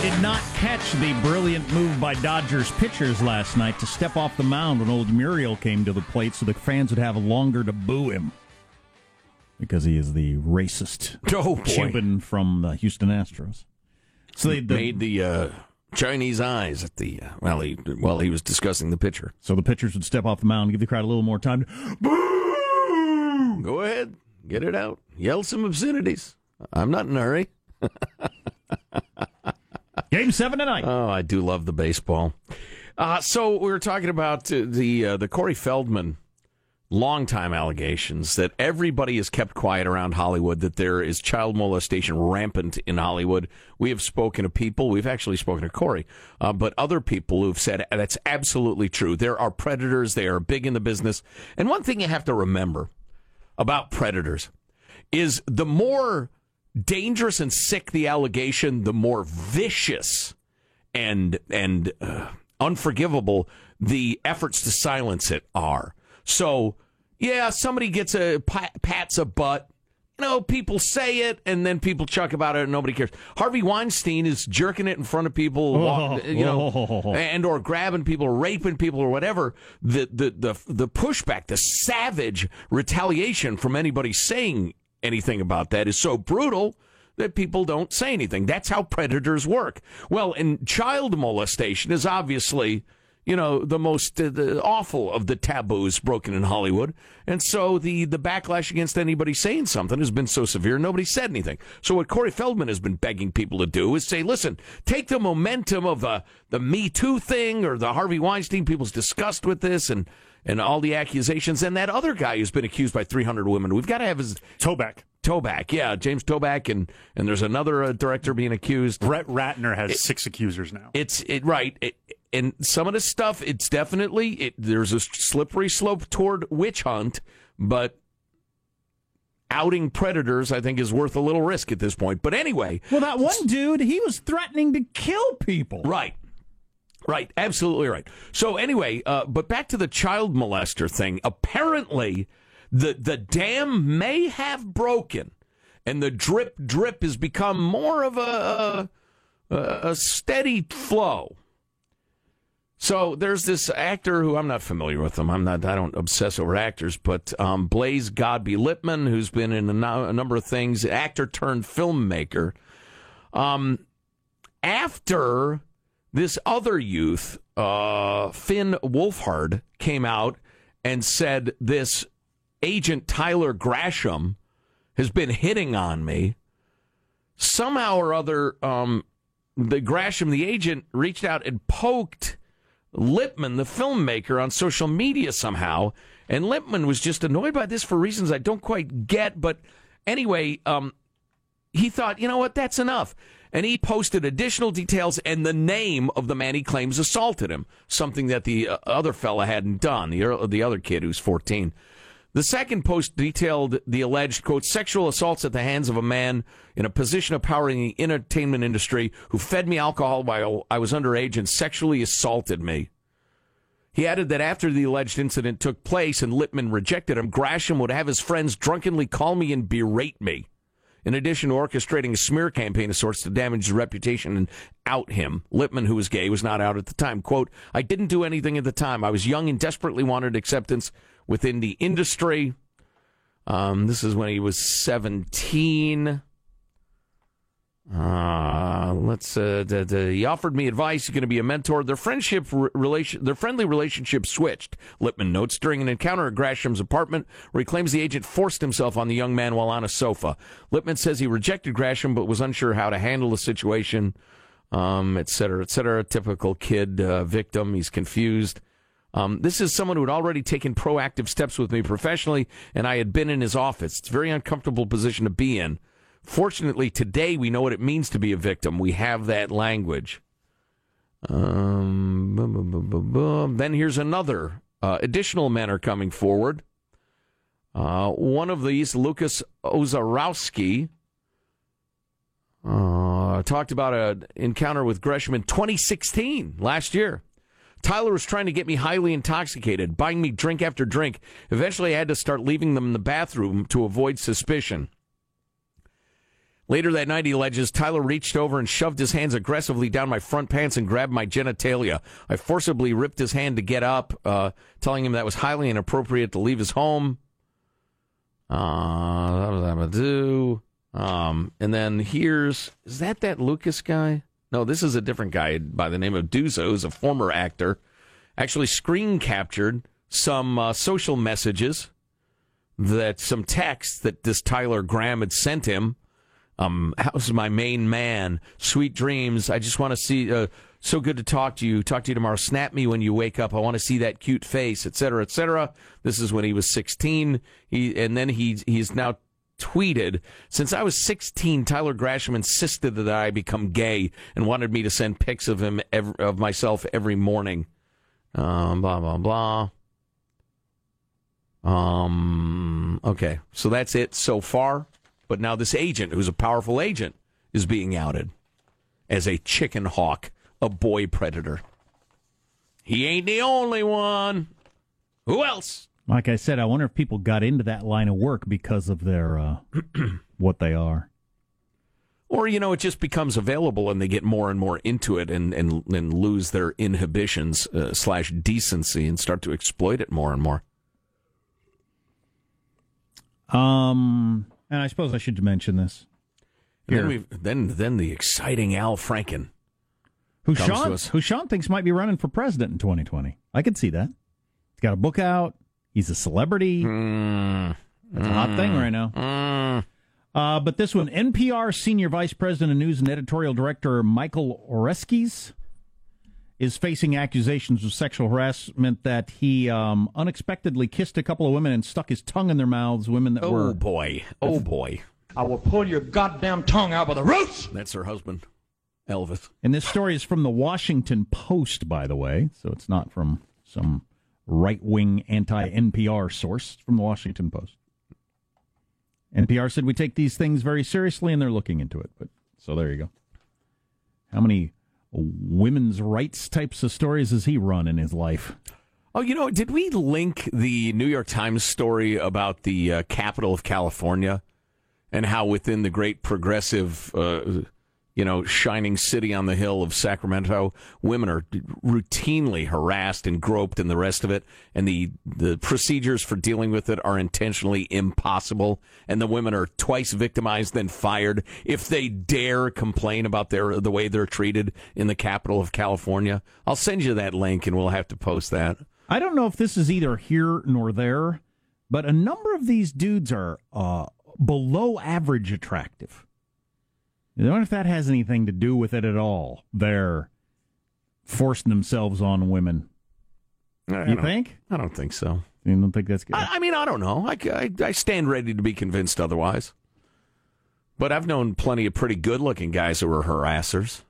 I did not catch the brilliant move by Dodgers pitchers last night to step off the mound when old Muriel came to the plate so the fans would have longer to boo him. Because he is the racist Cuban from the Houston Astros. So they made the Chinese eyes at the while he was discussing the pitcher. So the pitchers would step off the mound, give the crowd a little more time to boo! Go ahead, get it out, yell some obscenities. I'm not in a hurry. Game 7 tonight. Oh, I do love the baseball. So we were talking about the Corey Feldman longtime allegations that everybody is kept quiet around Hollywood, that there is child molestation rampant in Hollywood. We have spoken to people. We've actually spoken to Corey, but other people who've said that's absolutely true. There are predators. They are big in the business. And one thing you have to remember about predators is the more dangerous and sick the allegation, the more vicious and unforgivable the efforts to silence it are. So, yeah, somebody gets pats a butt. You know, people say it, and then people chuck about it, and nobody cares. Harvey Weinstein is jerking it in front of people, and or grabbing people, or raping people, or whatever. The pushback, the savage retaliation from anybody saying anything about that is so brutal that people don't say anything. That's how predators work. Well, and child molestation is obviously, you know, the most awful of the taboos broken in Hollywood. And so the backlash against anybody saying something has been so severe, nobody said anything. So what Corey Feldman has been begging people to do is say, listen, take the momentum of the Me Too thing or the Harvey Weinstein, people's disgust with this and all the accusations, and that other guy who's been accused by 300 women. We've got to have his... Toback, yeah, James Toback, and there's another director being accused. Brett Ratner has 6 accusers now. And some of this stuff, it's definitely, there's a slippery slope toward witch hunt, but outing predators, I think, is worth a little risk at this point. But anyway. Well, that one dude, he was threatening to kill people. Right. Absolutely right. So anyway, but back to the child molester thing. Apparently, the dam may have broken, and the drip has become more of a steady flow. So there's this actor who I'm not familiar with him. I don't obsess over actors, but Blaze Godby Lippman, who's been in a number of things, actor turned filmmaker. After this other youth, Finn Wolfhard, came out and said this agent Tyler Grasham has been hitting on me. Somehow or other, the Grasham, the agent, reached out and poked Lippman, the filmmaker, on social media somehow, and Lippman was just annoyed by this for reasons I don't quite get, but anyway, he thought, you know what, that's enough, and he posted additional details and the name of the man he claims assaulted him, something that the other fella hadn't done, the other kid who's 14. The second post detailed the alleged, quote, sexual assaults at the hands of a man in a position of power in the entertainment industry who fed me alcohol while I was underage and sexually assaulted me. He added that after the alleged incident took place and Lippman rejected him, Grasham would have his friends drunkenly call me and berate me, in addition to orchestrating a smear campaign of sorts to damage his reputation and out him. Lippman, who was gay, was not out at the time. Quote, I didn't do anything at the time. I was young and desperately wanted acceptance within the industry. This is when he was 17. He offered me advice. He's going to be a mentor. Their friendly relationship switched, Lippman notes. During an encounter at Gresham's apartment, where he claims the agent forced himself on the young man while on a sofa. Lippman says he rejected Grasham, but was unsure how to handle the situation, etc. Typical kid victim. He's confused. This is someone who had already taken proactive steps with me professionally, and I had been in his office. It's a very uncomfortable position to be in. Fortunately, today we know what it means to be a victim. We have that language. Then here's another. Additional men are coming forward. One of these, Lucas Ozarowski, talked about an encounter with Gresham in 2016, last year. Tyler was trying to get me highly intoxicated, buying me drink after drink. Eventually, I had to start leaving them in the bathroom to avoid suspicion. Later that night, he alleges, Tyler reached over and shoved his hands aggressively down my front pants and grabbed my genitalia. I forcibly ripped his hand to get up, telling him that was highly inappropriate to leave his home. That was what I'm going to do. And then here's, is that Lucas guy? No, this is a different guy by the name of Duzo, who's a former actor. Actually screen captured some social messages, that some texts that this Tyler Graham had sent him. How's my main man? Sweet dreams. I just want to see, so good to talk to you. Talk to you tomorrow. Snap me when you wake up. I want to see that cute face, et cetera, et cetera. This is when he was 16. He's now tweeted, since I was 16, Tyler Grasham insisted that I become gay and wanted me to send pics of him of myself every morning. Blah, blah, blah. Okay, so that's it so far. But now this agent, who's a powerful agent, is being outed as a chicken hawk, a boy predator. He ain't the only one. Who else? Like I said, I wonder if people got into that line of work because of their what they are. Or, you know, it just becomes available and they get more and more into it and lose their inhibitions / decency and start to exploit it more and more. And I suppose I should mention this. Then the exciting Al Franken, who Sean thinks might be running for president in 2020. I could see that. He's got a book out. He's a celebrity. That's a hot thing right now. But this one, NPR Senior Vice President of News and Editorial Director Michael Oreskes is facing accusations of sexual harassment that he unexpectedly kissed a couple of women and stuck his tongue in their mouths, women that were... Oh, boy. I will pull your goddamn tongue out by the roots! That's her husband, Elvis. And this story is from the Washington Post, by the way, so it's not from some right-wing anti-NPR source. It's from the Washington Post. NPR said, we take these things very seriously, and they're looking into it. But so there you go. How many women's rights types of stories has he run in his life? Oh, you know, did we link the New York Times story about the capital of California and how within the great progressive, shining city on the hill of Sacramento, women are routinely harassed and groped and the rest of it, and the procedures for dealing with it are intentionally impossible, and the women are twice victimized, then fired, if they dare complain about the way they're treated in the capital of California. I'll send you that link, and we'll have to post that. I don't know if this is either here nor there, but a number of these dudes are below average attractive. I don't know if that has anything to do with it at all. They're forcing themselves on women. You think? I don't think so. You don't think that's good? I mean, I don't know. I stand ready to be convinced otherwise. But I've known plenty of pretty good-looking guys who were harassers.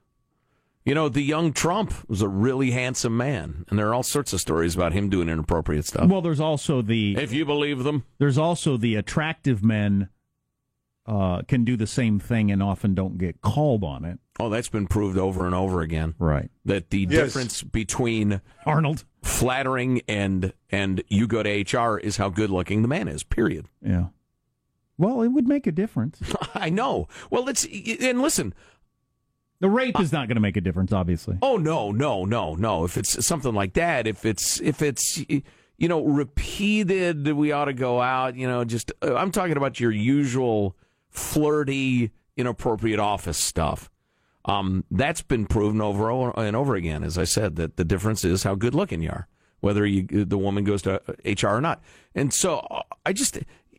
You know, the young Trump was a really handsome man, and there are all sorts of stories about him doing inappropriate stuff. Well, there's also the... If you believe them. There's also the attractive men... can do the same thing and often don't get called on it. Oh, that's been proved over and over again. Right. That the difference between Arnold flattering and you go to HR is how good-looking the man is, period. Yeah. Well, it would make a difference. I know. Well, listen. The rape is not going to make a difference, obviously. Oh, no. If it's something like that, if it's... You know, repeated, we ought to go out, you know, just, I'm talking about your usual flirty, inappropriate office stuff. That's been proven over and over again, as I said, that the difference is how good looking you are, whether the woman goes to HR or not. And so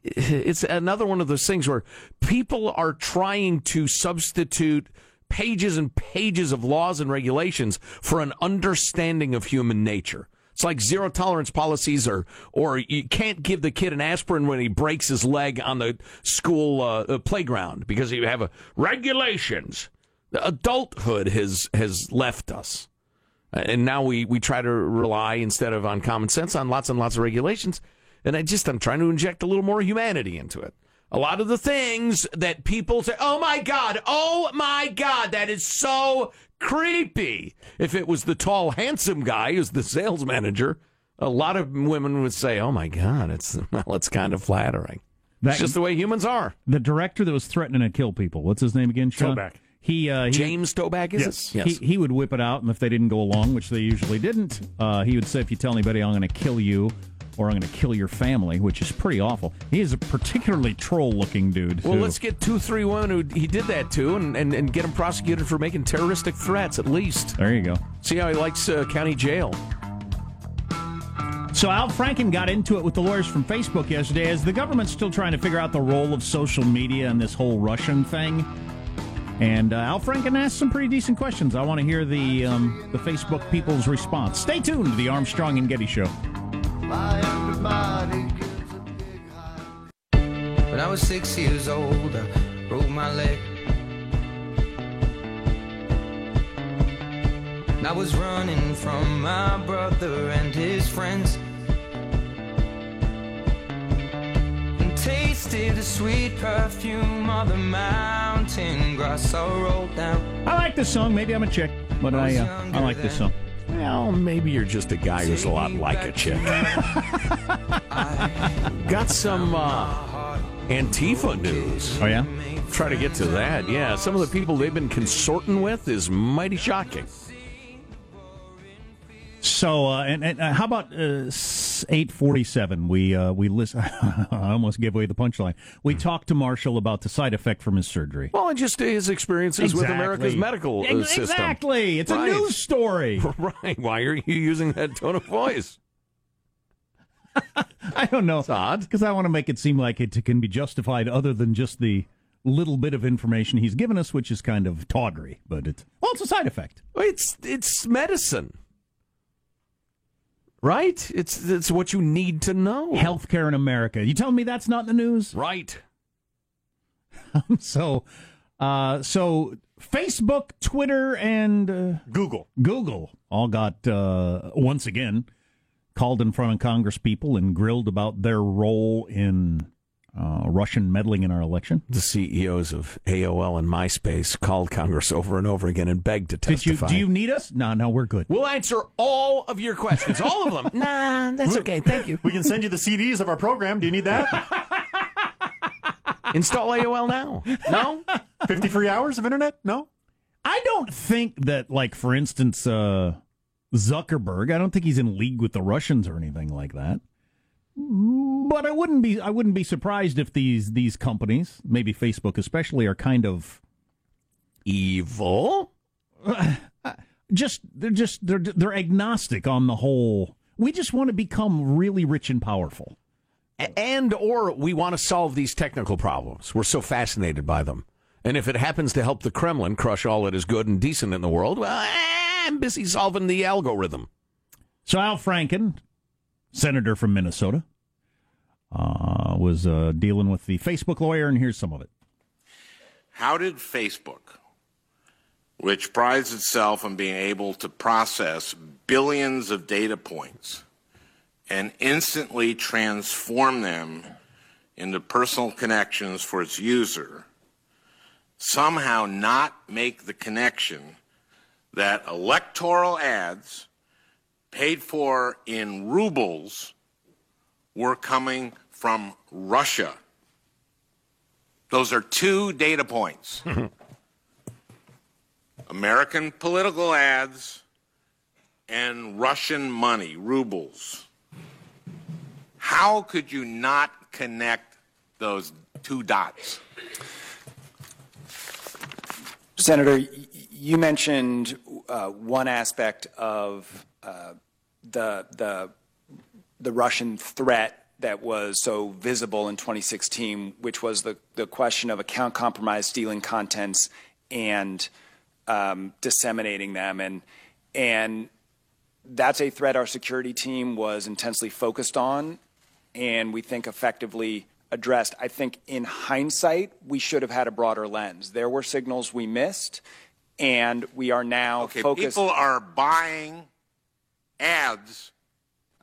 it's another one of those things where people are trying to substitute pages and pages of laws and regulations for an understanding of human nature. It's like zero tolerance policies, or you can't give the kid an aspirin when he breaks his leg on the school playground because you have regulations. Adulthood has left us, and now we try to rely instead of on common sense on lots and lots of regulations. And I'm trying to inject a little more humanity into it. A lot of the things that people say, oh my God, that is so creepy. If it was the tall, handsome guy who's the sales manager, a lot of women would say, oh my God, it's kind of flattering. That's just the way humans are. The director that was threatening to kill people. What's his name again, Sean? Toback. He James Toback, is yes. it? Yes. He would whip it out, and if they didn't go along, which they usually didn't, he would say, if you tell anybody, I'm going to kill you, or I'm going to kill your family, which is pretty awful. He is a particularly troll-looking dude, too. Well, let's get 231, who he did that to, and get him prosecuted for making terroristic threats, at least. There you go. See how he likes county jail. So Al Franken got into it with the lawyers from Facebook yesterday. As the government's still trying to figure out the role of social media in this whole Russian thing, and Al Franken asked some pretty decent questions. I want to hear the Facebook people's response. Stay tuned to the Armstrong and Getty Show. When I was 6 years old, I broke my leg. And I was running from my brother and his friends, and tasted the sweet perfume of the mountain grass I rolled down. I like this song. Maybe I'm a chick, but I like this song. Well, maybe you're just a guy who's a lot like a chick. Got some Antifa news. Oh, yeah? Try to get to that. Yeah, some of the people they've been consorting with is mighty shocking. So, how about 847? We listen. I almost gave away the punchline. We talked to Marshall about the side effect from his surgery. Well, and just his experiences with America's medical system. Exactly. It's a news story. Right. Why are you using that tone of voice? I don't know. It's odd. Because I want to make it seem like it can be justified other than just the little bit of information he's given us, which is kind of tawdry. But it's a side effect. It's medicine. Right? It's what you need to know. Healthcare in America. You telling me that's not in the news? Right. So Facebook, Twitter, and Google all got once again called in front of Congress people and grilled about their role in Russian meddling in our election. The CEOs of AOL and MySpace called Congress over and over again and begged to testify. Do you need us? No, we're good. We'll answer all of your questions, all of them. Nah, that's okay. Thank you. We can send you the CDs of our program. Do you need that? Install AOL now. No? 50 free hours of internet? No? I don't think that, like, for instance, Zuckerberg, I don't think he's in league with the Russians or anything like that. But I wouldn't be surprised if these companies, maybe Facebook especially, are kind of evil. They're agnostic on the whole. We just want to become really rich and powerful, and or we want to solve these technical problems. We're so fascinated by them, and if it happens to help the Kremlin crush all that is good and decent in the world, well, I'm busy solving the algorithm. So Al Franken, senator from Minnesota, was dealing with the Facebook lawyer, and here's some of it. How did Facebook, which prides itself on being able to process billions of data points and instantly transform them into personal connections for its user, somehow not make the connection that electoral ads paid for in rubles were coming from Russia? Those are two data points. American political ads and Russian money, rubles. How could you not connect those two dots? Senator, you mentioned one aspect of the Russian threat that was so visible in 2016, which was the question of account compromise, stealing contents, and disseminating them, and that's a threat our security team was intensely focused on, and we think effectively addressed. I think in hindsight, we should have had a broader lens. There were signals we missed, and we are now focused. People are buying ads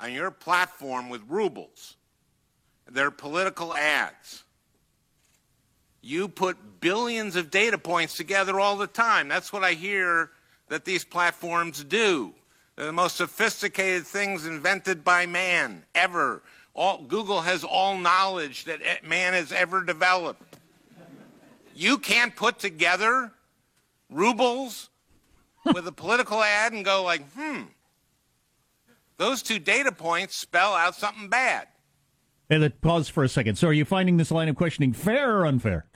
on your platform with rubles. They're political ads. You put billions of data points together all the time. That's what I hear that these platforms do. They're the most sophisticated things invented by man ever. Google has all knowledge that man has ever developed. You can't put together rubles with a political ad and go like, those two data points spell out something bad. Hey, let's pause for a second. So are you finding this line of questioning fair or unfair?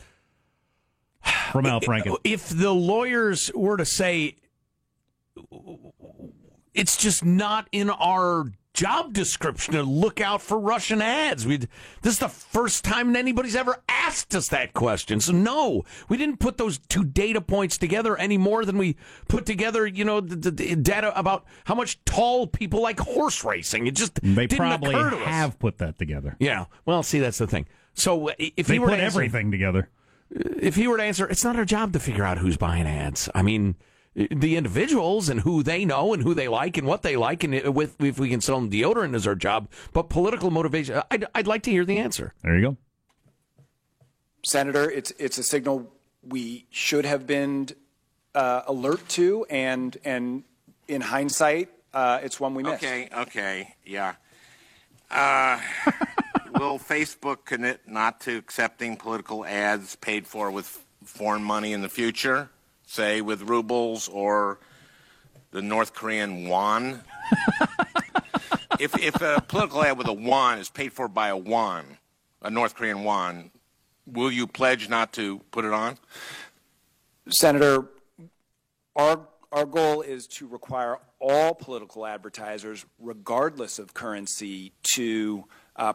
From Al Franken. If the lawyers were to say, it's just not in our job description to look out for Russian ads. This is the first time anybody's ever asked us that question. So no, we didn't put those two data points together any more than we put together, the data about how much tall people like horse racing. It just didn't occur to us. They probably have put that together. Yeah. Well, see, that's the thing. So if they put everything together. If he were to answer, it's not our job to figure out who's buying ads. I mean, the individuals and who they know and who they like and what they like, and if we can sell them deodorant is our job. But political motivation, I'd like to hear the answer. There you go. Senator, it's a signal we should have been alert to, and in hindsight, it's one we missed. Okay, yeah. Will Facebook commit not to accepting political ads paid for with foreign money in the future, say with rubles or the North Korean won? If a political ad with a won is paid for by a North Korean won, will you pledge not to put it on? Senator, our goal is to require all political advertisers, regardless of currency, to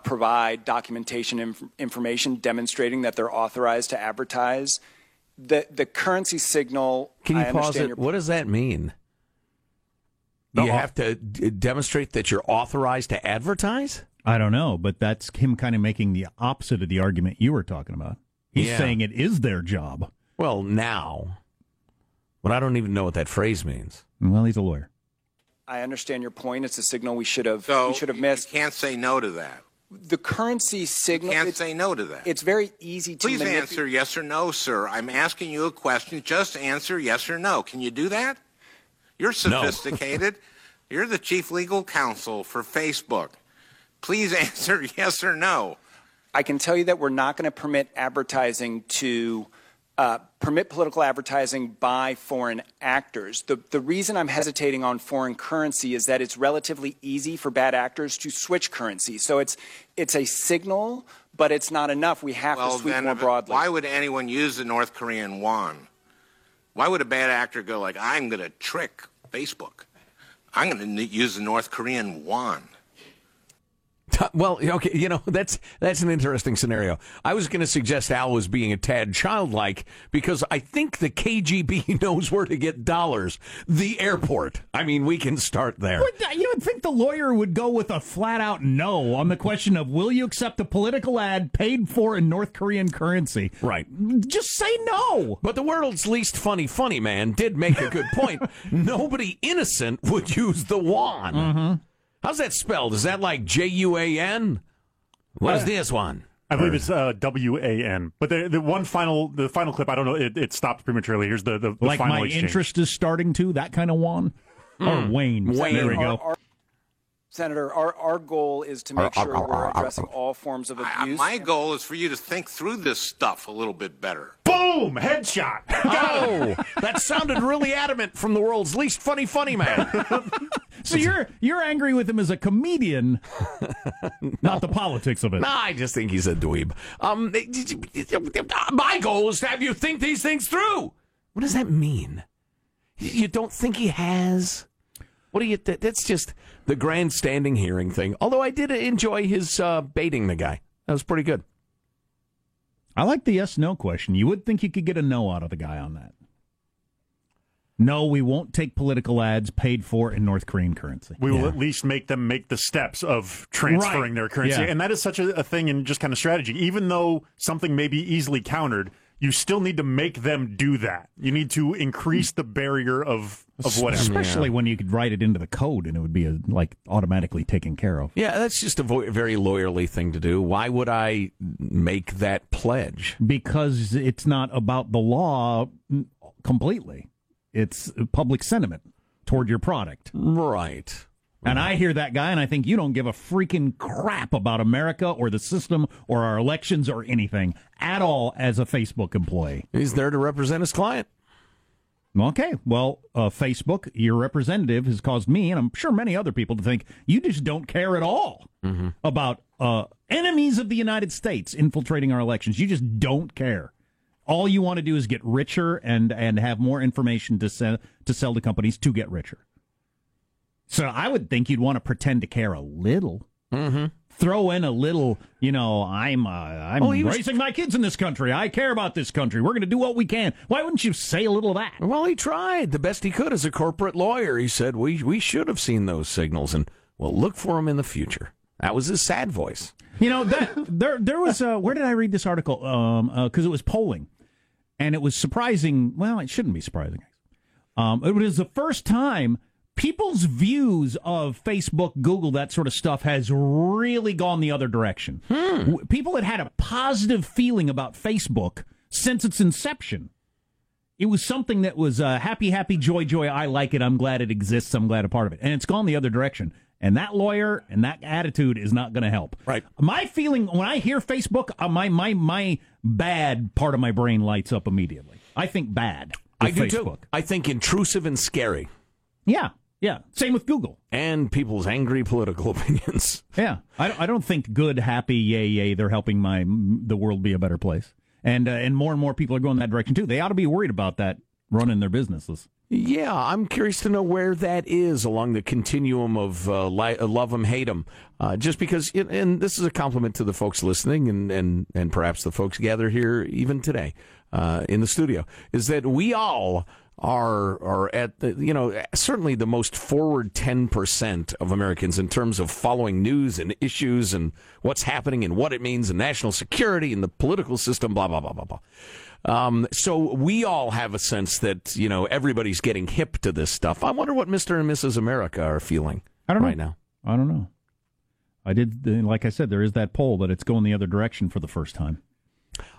provide documentation information demonstrating that they're authorized to advertise. The currency signal. Can you pause it? What does that mean? You have to demonstrate that you're authorized to advertise? I don't know, but that's him kind of making the opposite of the argument you were talking about. He's saying it is their job. Well, now. But I don't even know what that phrase means. Well, he's a lawyer. I understand your point. It's a signal we should have missed. You can't say no to that. The currency signal. You can't say no to that. It's very easy to manipulate. Please answer yes or no, sir. I'm asking you a question. Just answer yes or no. Can you do that? You're sophisticated. No. You're the chief legal counsel for Facebook. Please answer yes or no. I can tell you that we're not going to permit political advertising by foreign actors. The reason I'm hesitating on foreign currency is that it's relatively easy for bad actors to switch currency. So it's a signal, but it's not enough. We have to sweep more broadly. Why would anyone use the North Korean won? Why would a bad actor go like, I'm going to trick Facebook. I'm going to use the North Korean won. Well, okay, that's an interesting scenario. I was going to suggest Al was being a tad childlike because I think the KGB knows where to get dollars. The airport. I mean, we can start there. You don't think the lawyer would go with a flat-out no on the question of will you accept a political ad paid for in North Korean currency? Right. Just say no. But the world's least funny man did make a good point. Nobody innocent would use the won. Mm-hmm. How's that spelled? Is that like J-U-A-N? What is this one? I believe it's W-A-N. But the final clip, I don't know, it stopped prematurely. Here's the like final my exchange. Interest is starting to, that kind of one? Or Wayne. There we go. Senator, our goal is to make sure we're addressing all forms of abuse. My goal is for you to think through this stuff a little bit better. Boom! Headshot! Oh! That sounded really adamant from the world's least funny man. So you're angry with him as a comedian, not the politics of it. No, I just think he's a dweeb. My goal is to have you think these things through. What does that mean? You don't think he has? What do you? That's just the grandstanding hearing thing. Although I did enjoy his baiting the guy. That was pretty good. I like the yes-no question. You would think you could get a no out of the guy on that. No, we won't take political ads paid for in North Korean currency. We will at least make them make the steps of transferring their currency. Yeah. And that is such a thing in just kind of strategy. Even though something may be easily countered, you still need to make them do that. You need to increase the barrier of whatever. Especially when you could write it into the code and it would be automatically taken care of. Yeah, that's just a very lawyerly thing to do. Why would I make that pledge? Because it's not about the law completely. It's public sentiment toward your product. Right. And I hear that guy, and I think you don't give a freaking crap about America or the system or our elections or anything at all as a Facebook employee. He's there to represent his client. Okay, well, Facebook, your representative, has caused me, and I'm sure many other people, to think you just don't care at all about enemies of the United States infiltrating our elections. You just don't care. All you want to do is get richer and have more information to sell to companies to get richer. So I would think you'd want to pretend to care a little. Mm-hmm. Throw in a little, you know, I'm raising my kids in this country. I care about this country. We're going to do what we can. Why wouldn't you say a little of that? Well, he tried the best he could as a corporate lawyer. He said, we should have seen those signals, and we'll look for them in the future. That was his sad voice. You know, that, there was, where did I read this article? Because it was polling, and it was surprising. Well, it shouldn't be surprising. It was the first time people's views of Facebook, Google, that sort of stuff has really gone the other direction. People had a positive feeling about Facebook since its inception. It was something that was happy, happy, joy, joy. I like it. I'm glad it exists. I'm glad a part of it. And it's gone the other direction. And that lawyer and that attitude is not going to help. Right. My feeling when I hear Facebook, my bad part of my brain lights up immediately. I think bad. I do Facebook. Too. I think intrusive and scary. Yeah. Yeah, same with Google. And people's angry political opinions. Yeah, I don't think good, happy, yay, yay, they're helping the world be a better place. And more people are going that direction, too. They ought to be worried about that running their businesses. Yeah, I'm curious to know where that is along the continuum of love them, hate them. Just because, and this is a compliment to the folks listening and perhaps the folks gathered here even today in the studio, is that we all are at the, you know, certainly the most forward 10% of Americans in terms of following news and issues and what's happening and what it means and national security and the political system, blah, blah, blah, blah, blah. So we all have a sense that, you know, everybody's getting hip to this stuff. I wonder what Mr. and Mrs. America are feeling right now. I don't know. Like I said, there is that poll, but it's going the other direction for the first time.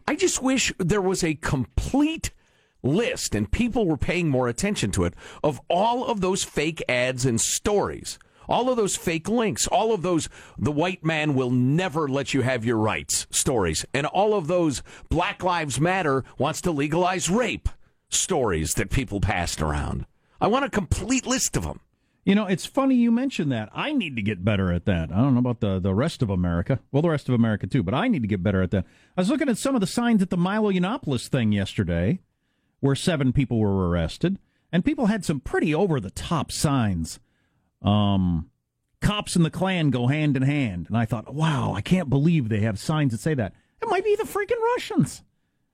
I just wish there was a complete list, and people were paying more attention to it, of all of those fake ads and stories, all of those fake links, all of those the white man will never let you have your rights stories, and all of those Black Lives Matter wants to legalize rape stories that people passed around. I want a complete list of them. You know, it's funny you mentioned that. I need to get better at that. I don't know about the rest of America. Well, the rest of America, too, but I need to get better at that. I was looking at some of the signs at the Milo Yiannopoulos thing yesterday, where 7 people were arrested, and people had some pretty over-the-top signs. Cops and the Klan go hand in hand. And I thought, wow, I can't believe they have signs that say that. It might be the freaking Russians.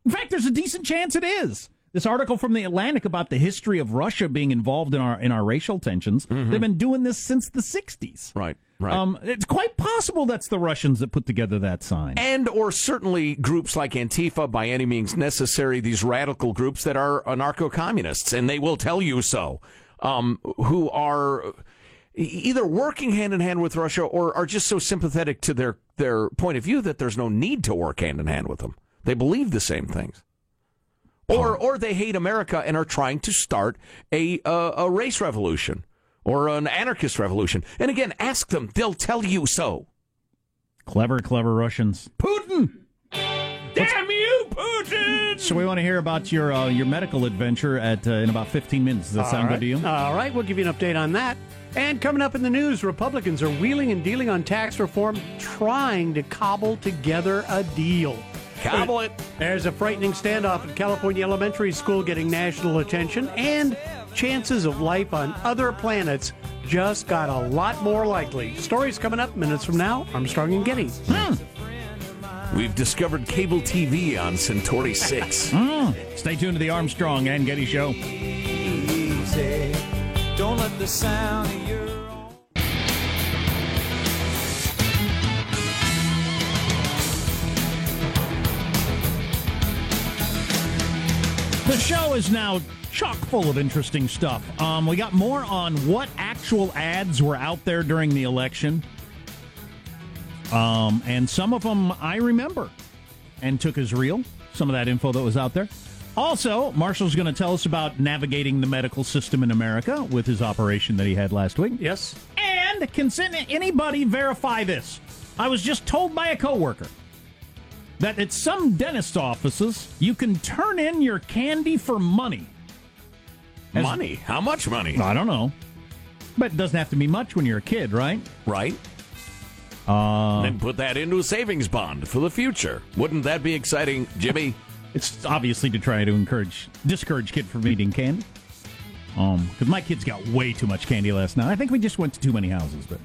In fact, there's a decent chance it is. This article from The Atlantic about the history of Russia being involved in our racial tensions, they've been doing this since the 60s. Right, right. It's quite possible that's the Russians that put together that sign. And or certainly groups like Antifa, by any means necessary, these radical groups that are anarcho-communists, and they will tell you so, who are either working hand-in-hand with Russia or are just so sympathetic to their point of view that there's no need to work hand-in-hand with them. They believe the same things. Or they hate America and are trying to start a race revolution or an anarchist revolution. And again, ask them. They'll tell you so. Clever, clever Russians. Putin! Damn you, Putin! So we want to hear about your medical adventure in about 15 minutes. Does that sound good to you? All right, we'll give you an update on that. And coming up in the news, Republicans are wheeling and dealing on tax reform, trying to cobble together a deal. Cobble it. There's a frightening standoff at California elementary school getting national attention, and chances of life on other planets just got a lot more likely. Stories coming up minutes from now. Armstrong and Getty. We've discovered cable TV on Centauri 6. Stay tuned to the Armstrong and Getty Show. Easy. Don't let the sound of your own. The show is now chock full of interesting stuff. We got more on what actual ads were out there during the election. And some of them I remember and took as real, some of that info that was out there. Also, Marshall's going to tell us about navigating the medical system in America with his operation that he had last week. Yes. And Can anybody verify this? I was just told by a coworker that at some dentist offices, you can turn in your candy for money. Money? How much money? I don't know. But it doesn't have to be much when you're a kid, right? Right. Then put that into a savings bond for the future. Wouldn't that be exciting, Jimmy? It's obviously to try to discourage kids from eating candy. Because my kids got way too much candy last night. I think we just went to too many houses. But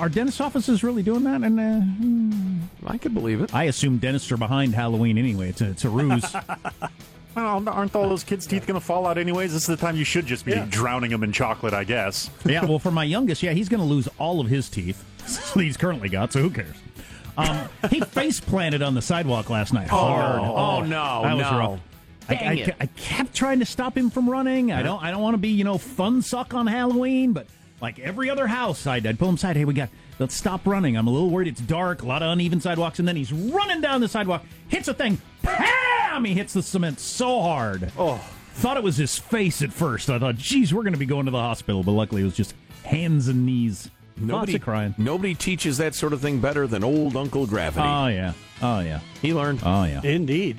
Are dentist offices really doing that? And I could believe it. I assume dentists are behind Halloween anyway. It's a ruse. Well, aren't all those kids' teeth going to fall out anyways? This is the time you should just be drowning them in chocolate, I guess. Yeah, well, for my youngest, he's going to lose all of his teeth. He's currently got, so who cares? He face-planted on the sidewalk last night. Hard. Oh, no, that was rough. I kept trying to stop him from running. Yeah. I don't want to be, fun suck on Halloween, but like every other house, I'd pull him aside. Hey, let's stop running. I'm a little worried. It's dark, a lot of uneven sidewalks, and then he's running down the sidewalk, hits a thing, bam! He hits the cement so hard. Oh, thought it was his face at first. I thought, geez, we're going to be going to the hospital, but luckily it was just hands and knees. Lots of crying. Nobody teaches that sort of thing better than old Uncle Gravity. Oh yeah. He learned. Oh yeah, indeed.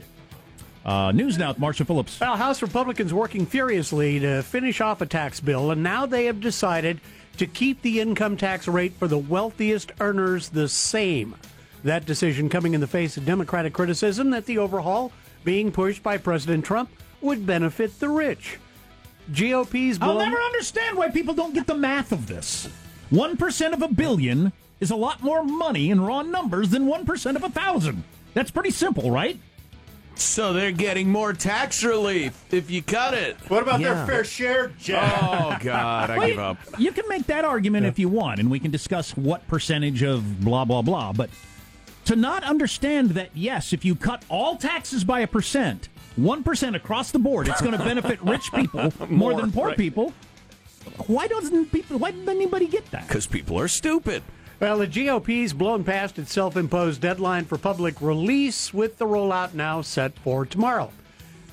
News now with Marshall Phillips. Well, House Republicans working furiously to finish off a tax bill, and now they have decided to keep the income tax rate for the wealthiest earners the same. That decision coming in the face of Democratic criticism that the overhaul being pushed by President Trump would benefit the rich. GOP's bill. I'll never understand why people don't get the math of this. 1% of a billion is a lot more money in raw numbers than 1% of 1,000. That's pretty simple, right? So they're getting more tax relief if you cut it. What about their fair share, Jeff? Oh, God, I give up. You can make that argument if you want, and we can discuss what percentage of blah, blah, blah. But to not understand that, yes, if you cut all taxes by 1% across the board, it's going to benefit rich people more than poor people. Why didn't anybody get that? Because people are stupid. Well, the GOP's blown past its self-imposed deadline for public release with the rollout now set for tomorrow.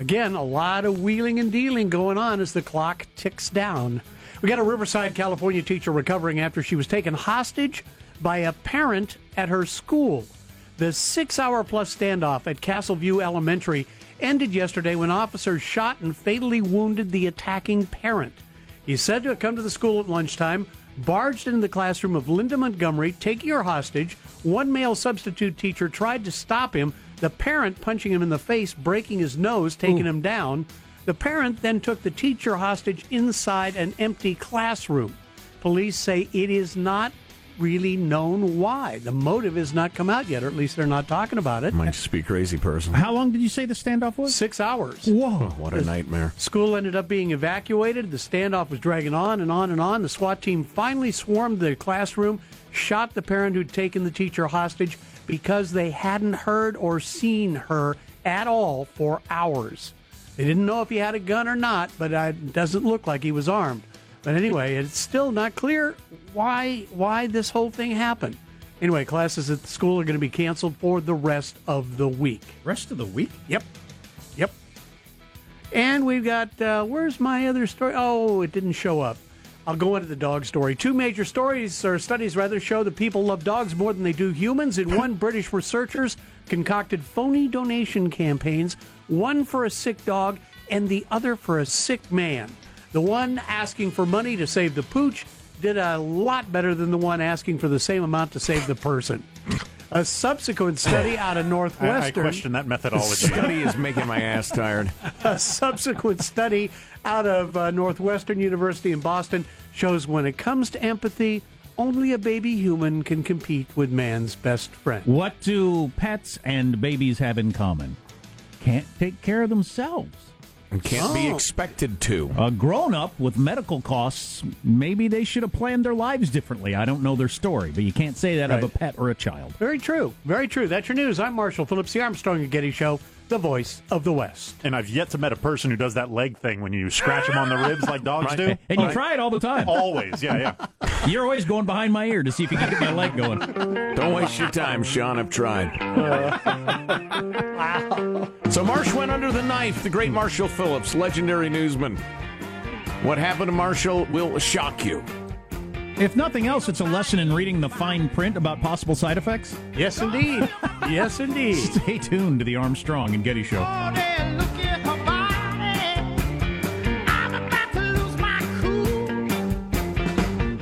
Again, a lot of wheeling and dealing going on as the clock ticks down. We got a Riverside, California teacher recovering after she was taken hostage by a parent at her school. The 6-hour-plus standoff at Castleview Elementary ended yesterday when officers shot and fatally wounded the attacking parent. He's said to have come to the school at lunchtime, barged into the classroom of Linda Montgomery, taking her hostage. One male substitute teacher tried to stop him, the parent punching him in the face, breaking his nose, taking him down. The parent then took the teacher hostage inside an empty classroom. Police say it is not really known why. The motive has not come out yet, or at least they're not talking about it. Might just be a crazy person. How long did you say the standoff was? 6 hours. Whoa. What a nightmare. School ended up being evacuated. The standoff was dragging on and on and on. The SWAT team finally swarmed the classroom, shot the parent who'd taken the teacher hostage because they hadn't heard or seen her at all for hours. They didn't know if he had a gun or not, but it doesn't look like he was armed. But anyway, it's still not clear why this whole thing happened. Anyway, classes at the school are going to be canceled for the rest of the week. Rest of the week? Yep. And we've got, where's my other story? Oh, it didn't show up. I'll go into the dog story. Two major studies show that people love dogs more than they do humans. In one, British researchers concocted phony donation campaigns, one for a sick dog and the other for a sick man. The one asking for money to save the pooch did a lot better than the one asking for the same amount to save the person. A subsequent study out of Northwestern... I question that methodology. The study is making my ass tired. A subsequent study out of Northwestern University in Boston shows when it comes to empathy, only a baby human can compete with man's best friend. What do pets and babies have in common? Can't take care of themselves. And can't be expected to. A grown-up with medical costs, maybe they should have planned their lives differently. I don't know their story, but you can't say that of a pet or a child. Very true. Very true. That's your news. I'm Marshall Phillips, the Armstrong and Getty Show, the voice of the West. And I've yet to met a person who does that leg thing when you scratch them on the ribs like dogs do. And you try it all the time. Always. Yeah. You're always going behind my ear to see if you can get my leg going. Don't waste your time, Sean. I've tried. Wow. So Marsh went under the knife, the great Marshall Phillips, legendary newsman. What happened to Marshall will shock you. If nothing else, it's a lesson in reading the fine print about possible side effects. Yes, indeed. Yes, indeed. Stay tuned to the Armstrong and Getty Show. Oh, yeah, look at her body. I'm about to lose my cool.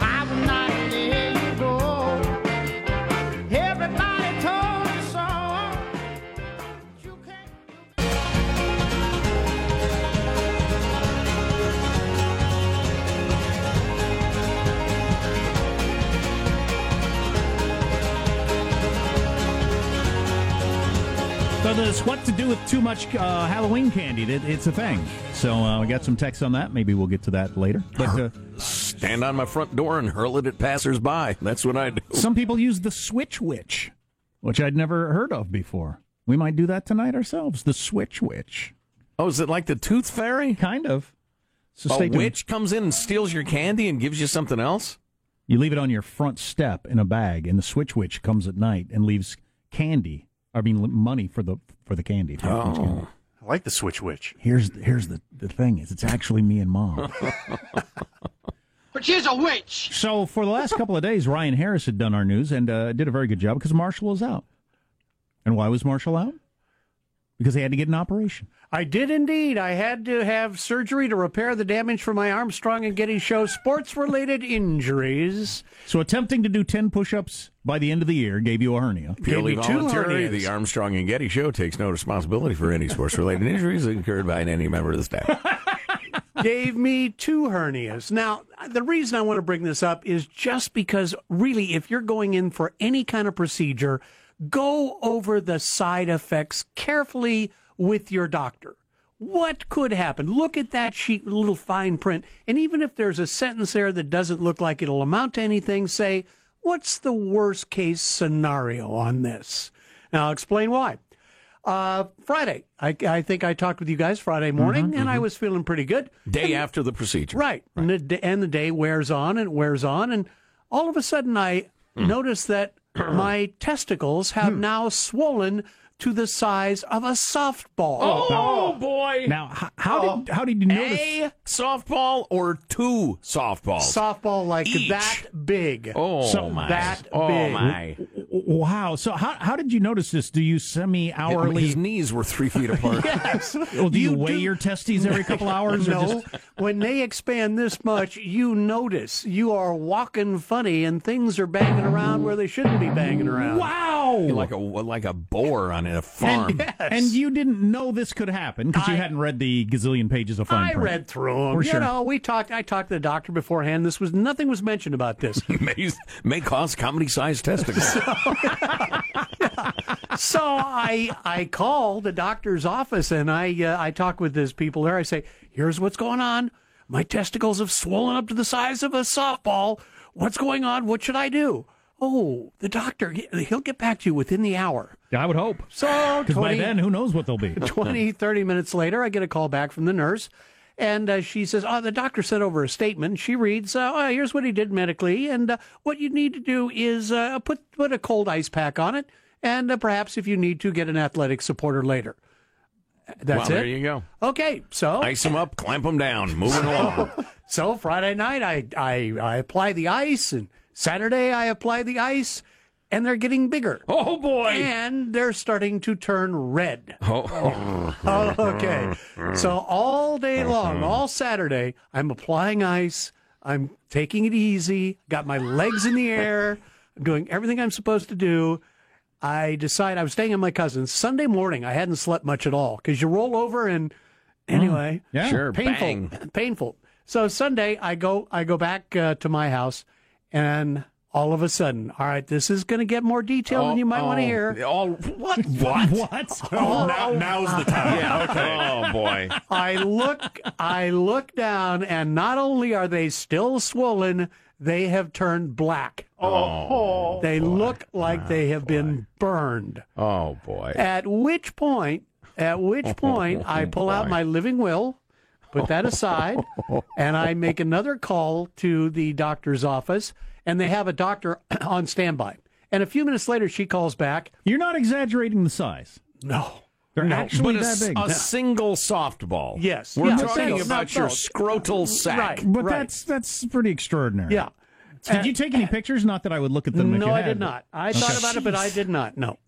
I will not let you go. Everybody told us so. You So there's what to do with too much Halloween candy. It's a thing. So we got some texts on that. Maybe we'll get to that later. But stand on my front door and hurl it at passersby. That's what I do. Some people use the Switch Witch, which I'd never heard of before. We might do that tonight ourselves. The Switch Witch. Oh, is it like the Tooth Fairy? Kind of. So a witch comes in and steals your candy and gives you something else? You leave it on your front step in a bag, and the Switch Witch comes at night and leaves candy. I mean, money for the candy. Oh, I like the Switch Witch. Here's the thing is, it's actually me and Mom. But she's a witch. So for the last couple of days, Ryan Harris had done our news and did a very good job because Marshall was out. And why was Marshall out? Because he had to get an operation. I did indeed. I had to have surgery to repair the damage from my Armstrong and Getty Show sports-related injuries. So attempting to do 10 push-ups by the end of the year gave you a hernia. Purely voluntary, the Armstrong and Getty Show takes no responsibility for any sports-related injuries incurred by any member of the staff. Gave me 2 hernias. Now, the reason I want to bring this up is just because, really, if you're going in for any kind of procedure, go over the side effects carefully with your doctor. What could happen? Look at that sheet with a little fine print. And even if there's a sentence there that doesn't look like it'll amount to anything, say, what's the worst case scenario on this? And I'll explain why. Friday, I think I talked with you guys Friday morning, and I was feeling pretty good. After the procedure. Right. And the day wears on and wears on. And all of a sudden I noticed that my testicles have now swollen to the size of a softball. Oh, boy. Now, how did you notice? A softball or 2 softballs? Softball like each. That big. Oh, so my. That big. My. Wow. So how did you notice this? Do you semi-hourly? His knees were 3 feet apart. Yes. Well, do you weigh your testes every couple hours? No. When they expand this much, you notice. You are walking funny and things are banging around where they shouldn't be banging around. Wow. Like a boar on a farm. And you didn't know this could happen because you hadn't read the gazillion pages of fine print. I read through them. You know, I talked to the doctor beforehand. Nothing was mentioned about this. May cause comedy-sized testicles. So I call the doctor's office and I talk with these people there. I say, here's what's going on. My testicles have swollen up to the size of a softball. What's going on? What should I do? Oh, the doctor, he'll get back to you within the hour. I would hope. So by then, who knows what they'll be. 20, 30 minutes later, I get a call back from the nurse. And she says, the doctor sent over a statement. She reads, here's what he did medically. And what you need to do is put a cold ice pack on it. And perhaps, if you need to, get an athletic supporter later. That's it. There you go. Okay, so. Ice them up, clamp them down, moving along. So Friday night, I apply the ice, and Saturday I apply the ice, and they're getting bigger. Oh, boy. And they're starting to turn red. Oh. Okay. So all day long, all Saturday, I'm applying ice. I'm taking it easy. Got my legs in the air. I'm doing everything I'm supposed to do. I decide I was staying at my cousin's. Sunday morning, I hadn't slept much at all because you roll over and anyway. Yeah. Sure, painful. Bang. Painful. So Sunday, I go back to my house. And all of a sudden, all right, this is going to get more detailed than you might want to hear. What? Oh, now's the time. Yeah, okay. Oh, boy. I look down, and not only are they still swollen, they have turned black. Oh, they look like they have been burned. Oh, boy. At which point, I pull out my living will. Put that aside, and I make another call to the doctor's office, and they have a doctor on standby. And a few minutes later, she calls back. You're not exaggerating the size. No. They're actually that big. A single softball. Yes. We're talking about your scrotal sack. Right. But that's pretty extraordinary. Yeah. Did you take any pictures? Not that I would look at them. No, I did not. I thought about it, but I did not. No.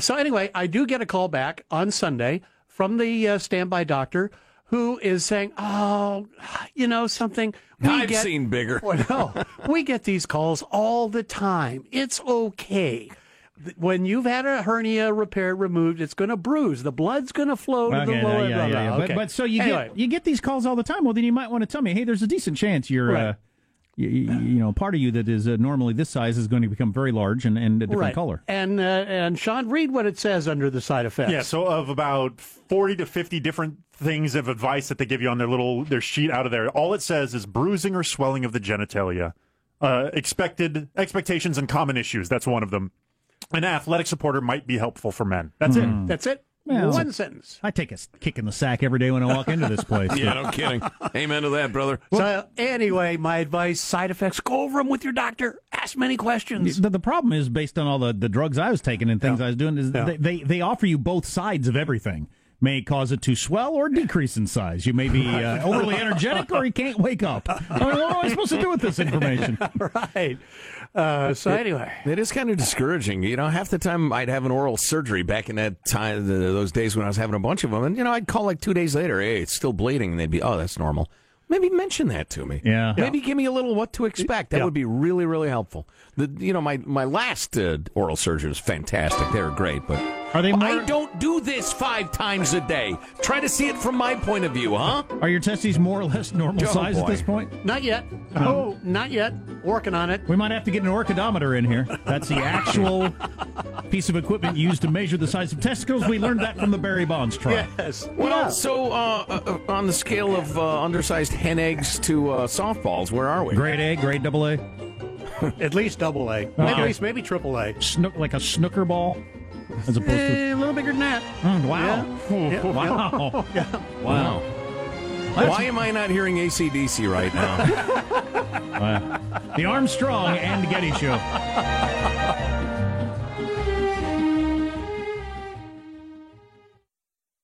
So anyway, I do get a call back on Sunday from the standby doctor who is saying, something. I've seen bigger. We get these calls all the time. It's okay. When you've had a hernia repaired, removed, it's going to bruise. The blood's going to flow to the lower. Yeah. Okay. But so you get these calls all the time. Well, then you might want to tell me, hey, there's a decent chance you're, right. Part of you that is normally this size is going to become very large and a different color. And Sean, read what it says under the side effects. Yeah. So of about 40 to 50 different things of advice that they give you on their sheet out of there, all it says is bruising or swelling of the genitalia, expectations and common issues. That's one of them. An athletic supporter might be helpful for men. That's it. That's it. Well, one sentence. I take a kick in the sack every day when I walk into this place. Yeah, no kidding. Amen to that, brother. So anyway, my advice, side effects, go over them with your doctor. Ask many questions. The problem is, based on all the drugs I was taking and things I was doing, is they offer you both sides of everything. May cause it to swell or decrease in size. You may be overly energetic, or you can't wake up. I mean, what am I supposed to do with this information? Right. So anyway. It is kind of discouraging. You know, half the time I'd have an oral surgery back in that time, those days when I was having a bunch of them, and, I'd call like 2 days later, hey, it's still bleeding, and they'd be, oh, that's normal. Maybe mention that to me. Yeah. Maybe give me a little what to expect. That would be really, really helpful. My last oral surgery was fantastic. They were great, but I don't do this 5 times a day. Try to see it from my point of view, huh? Are your testes more or less normal size at this point? Not yet. Oh, not yet. Working on it. We might have to get an orchidometer in here. That's the actual piece of equipment used to measure the size of testicles. We learned that from the Barry Bonds trial. Yes. Well, so on the scale of undersized hen eggs to softballs, where are we? Grade A, grade AA? At least double A. Okay. At least maybe triple A. Like a snooker ball? As opposed to a little bigger than that. Wow. Yeah. Wow. Yeah. Wow. Why am I not hearing AC/DC right now? The Armstrong and Getty Show.